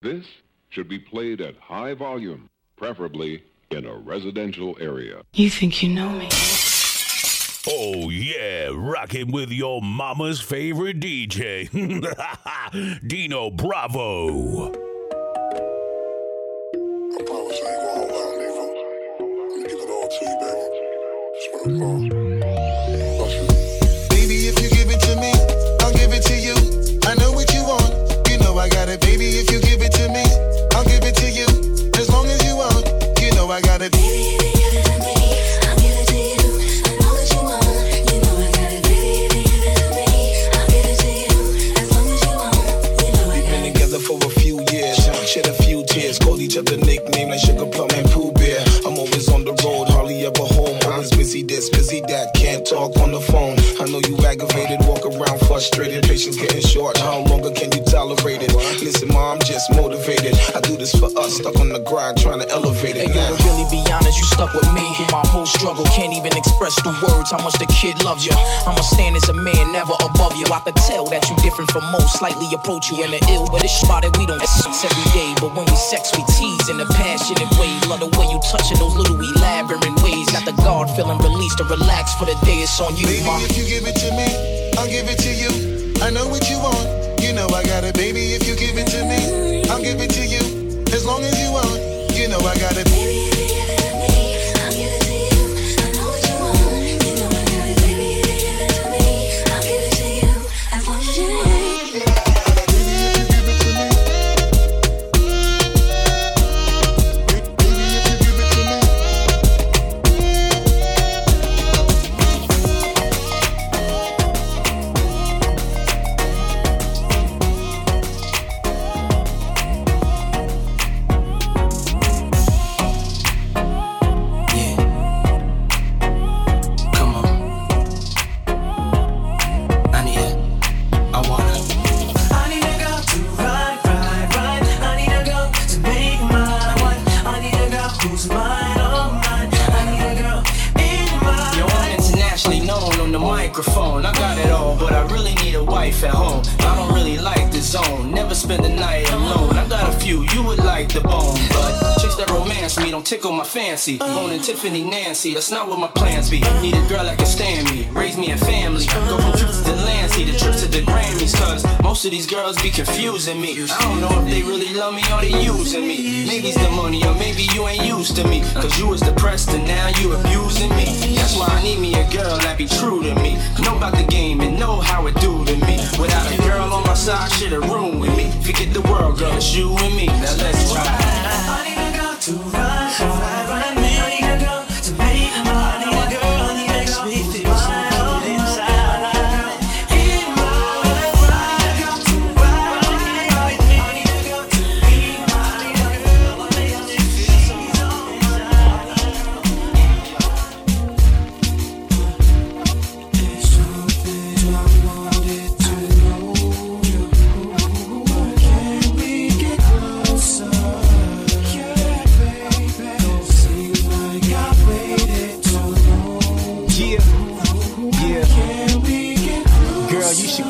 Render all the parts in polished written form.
This should be played at high volume, preferably in a residential area. You think you know me? Oh, yeah, rocking with your mama's favorite DJ, Dino Bravo. I promise I ain't going around, nigga. I'm gonna give it all to you, baby. Just wanna call. Baby, if you give it to me, I'll give it to you. As long as you want, you know I got it. Baby, if you give it to me, I'll give it to you. As long as you want, you know I got it. Baby, if you give it to me, I'll give it to you. As long as you want, you know I got it. We've been together for a few years, shed a few tears, called each other nicknames like Sugar Plum and Pooh Bear. I'm always on the road, hardly ever home. Always busy this, busy that, can't talk on the phone. I know you aggravated, walk around frustrated, patience getting short. How long can you tolerate it? Listen, ma, I'm just motivated. I do this for us, stuck on the grind, trying to elevate it. And you to really be honest, you stuck with me through my whole struggle. Can't even express through words how much the kid loves you. I'ma stand as a man, never above you. I could tell that you different from most, slightly approach you in the ill, but it's spotted. We don't sex every day, but when we sex, we tease in a passionate way. Love the way you touching those little elaborate ways. Got the guard feeling released to relax for the day. It's on you, ma. Give it to me, I'll give it to you. I know what you want, you know I got it. Baby, if you give it to me, I'll give it to you. As long as you want, you know I got it. Baby, if you give it to me, I'll give it to you. I know what you want, you know I got it. Baby, if you give it to me, I'll give it to you. As long as you want. I got it all, but I really need a wife at home. I don't really like the zone, never spend the night alone. I got a few, you would like the bone, but chicks that romance me don't tickle my fancy. Owning Tiffany Nancy, that's not what my plans be. Need a girl that can stand me, raise me a family. Go from trips to Lancey, the trips to the Grammys, cause most of these girls be confusing me. I don't know if they really love me or they using me. Maybe it's the money, or maybe you ain't used to me, cause you was depressed and now you abusing me. That's why I need me a girl that be true to me, know about the game and know how it do to me. Without a girl on my side, shit a room with me. Forget the world, girl, it's you and me. Now let's try. I need a girl to ride me. I need a girl to make my. I need a girl that makes me feel wild inside. I need a girl in my life. I need a girl to ride me. I need a girl to be my. I need a girl that makes me feel so inside.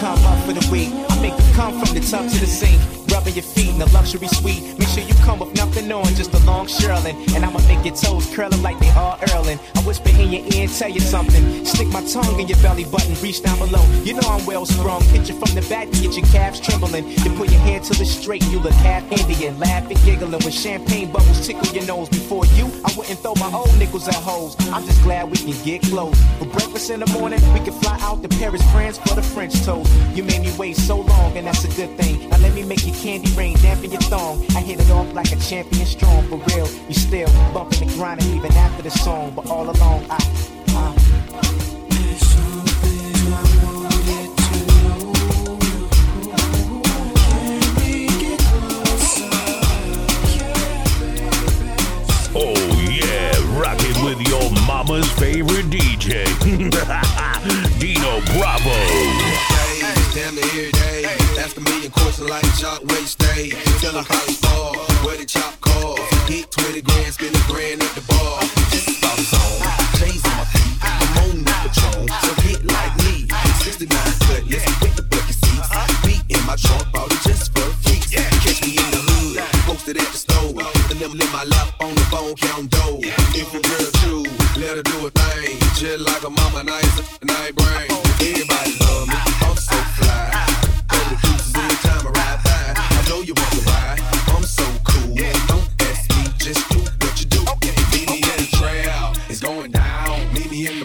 Come up for the week. I make you come from the tub to the sink, rubbing your feet in a luxury suite. Make sure you come with nothing on, just a long shirling, and I'ma make your toes curling like they all Erling. I whisper in your ear and tell you something. Stick my tongue in your belly button, reach down below. You know I'm well sprung. Hit you from the back to get your calves trembling. You pull your hair till it's straight, you look half Indian, laughing, giggling with champagne bubbles tickle your nose. Before you, I wouldn't throw my old nickels at hoes. I'm just glad we can get close. For breakfast in the morning, we can fly out to Paris, France for the French toast. You made me wait so long, and that's a good thing. Now let me make your candy rain, dampen your thong. I hit it off like a champion, strong for real. You still bumping and grinding even after the song, but all along Oh yeah, rocking with your mama's favorite DJ, Dino Bravo. Damn near every day. After me, of course, I like jock waist day. Tell them college ball, where the chop call. Get 20 grand, spend a grand at the bar. Just about the song. J's on my feet. I'm on the patrol. So hit like me. 69 cut, let's get the bucket seats. Beat in my trunk, bought it just for a freak. Catch me in the hood. sitting in my lap on the phone, count dough. If it's real true, let her do a thing. Just like a mama, nice and I ain't brain. Everybody love me, I'm so fly. Throw the deuces every time I ride by. I know you want to ride, I'm so cool. Don't ask me, just do what you do. Meet me in the trail, it's going down. Meet me in the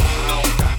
down, down.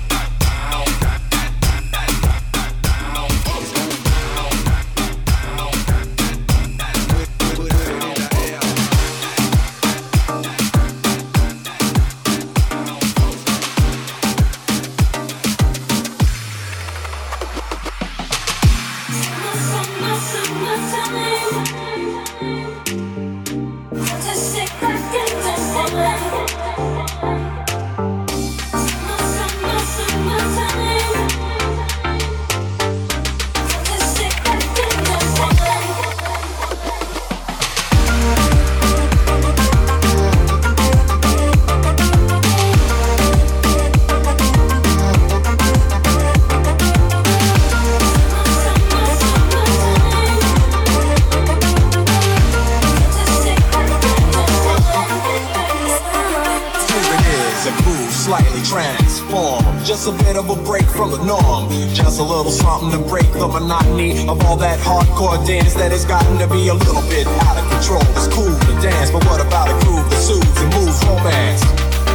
Just a bit of a break from the norm, just a little something to break the monotony of all that hardcore dance that has gotten to be a little bit out of control. It's cool to dance, but what about a groove that soothes and moves romance?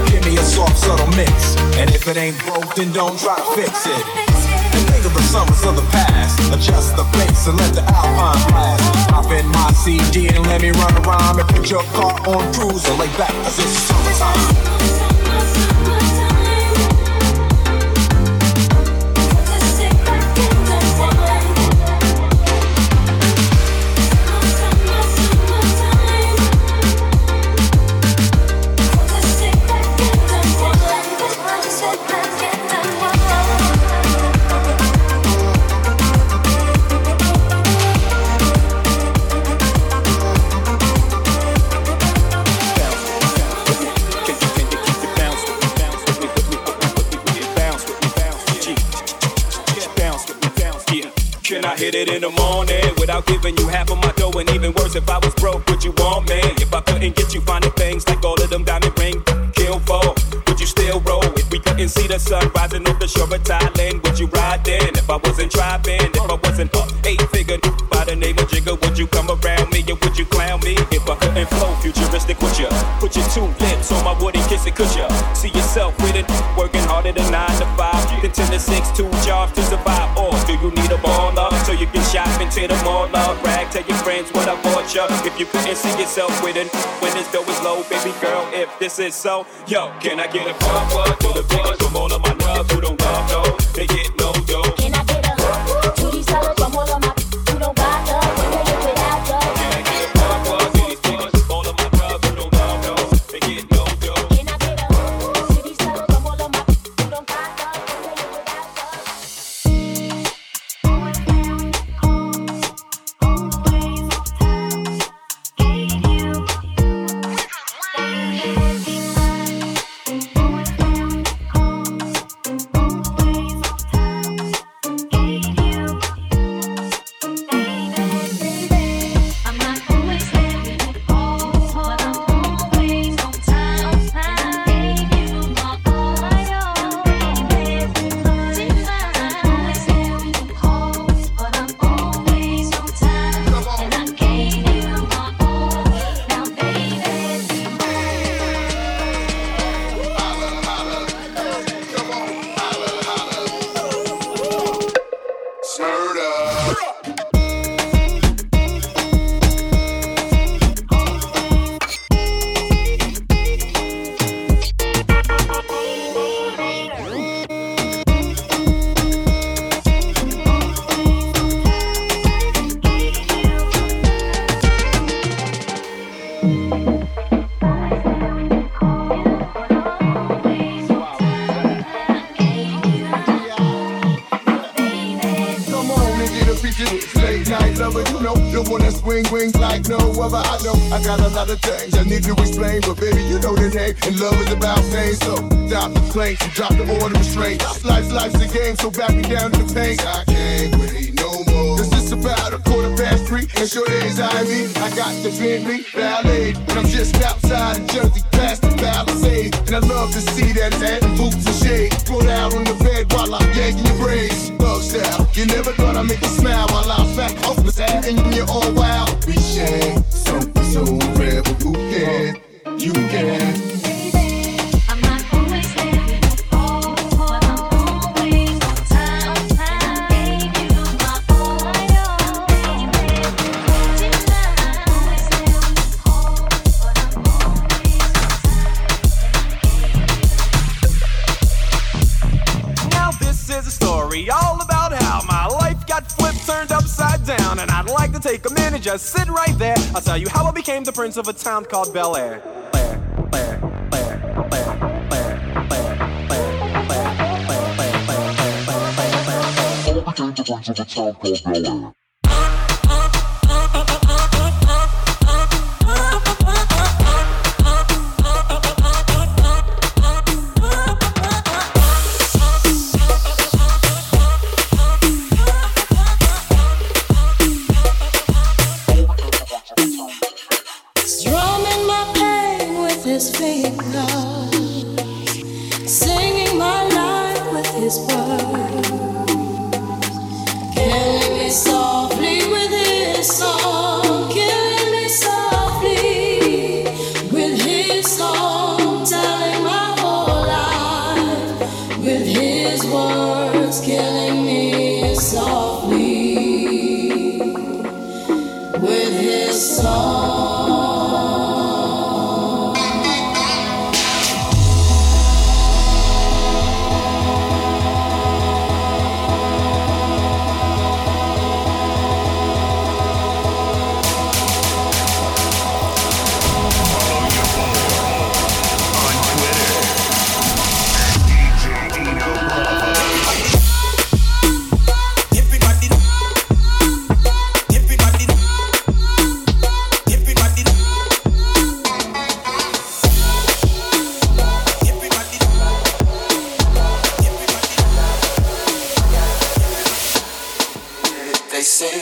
Give me a soft, subtle mix, and if it ain't broke, then don't try to fix it. And think of the summers of the past, adjust the bass and let the alpine blast. Pop in my CD and let me run around and put your car on cruise and lay back, cause it's summertime. Hit it in the morning without giving you half of my dough. And even worse, if I was broke, would you want me? If I couldn't get you finding things like all of them diamond ring, kill for, would you still roll? If we couldn't see the sun rising off the shore of Thailand, would you ride then? If I wasn't driving, if I wasn't up 8-figure by the name of Jigga, would you come around me and would you clown me? If I couldn't flow futuristic, would you put your two lips on my wooden kiss it? Could you see yourself with it, working harder than 9 to 5, than 10 to 6, 2 jobs to survive? Or do you need a ball up so you can shop and tear them all up? Rag, tell your friends what I bought you. If you couldn't see yourself with it, when this dough is low, baby girl, if this is so, yo, can I get a pump up to the buzz from all of my love who don't love no, they get no dough? Can I get a pump to these sellers from all of my who don't buy no, when they live without dough? Can I get a pump up to these buzz from all of my love who don't love no, they get no dough? Can I get a pump to these sellers from all of my who don't buy no, when they live without dough? wing, wing like no other. I know I got a lot of things I need to explain, but baby, you know the name, and love is about pain. So stop the complaints and drop the order of restraint. Life's a game, so back me down to the pain. I can't wait no more. This is about a quarter past three, and sure days I mean, I got the Bentley Ballet, and I'm just outside of Jersey, past the Palisade, and I love to see that hat and boots and shade. Throw down on the bed while I'm yanking your braids. Thug style, you never thought I'd make you smile while I'm fat, hopeless, and you're all wild. We share something so rare, but who can? You can. All about how my life got flipped, turned upside down, and I'd like to take a minute, just sit right there. I'll tell you how I became the prince of a town called Bel Air.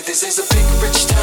This is a big rich town.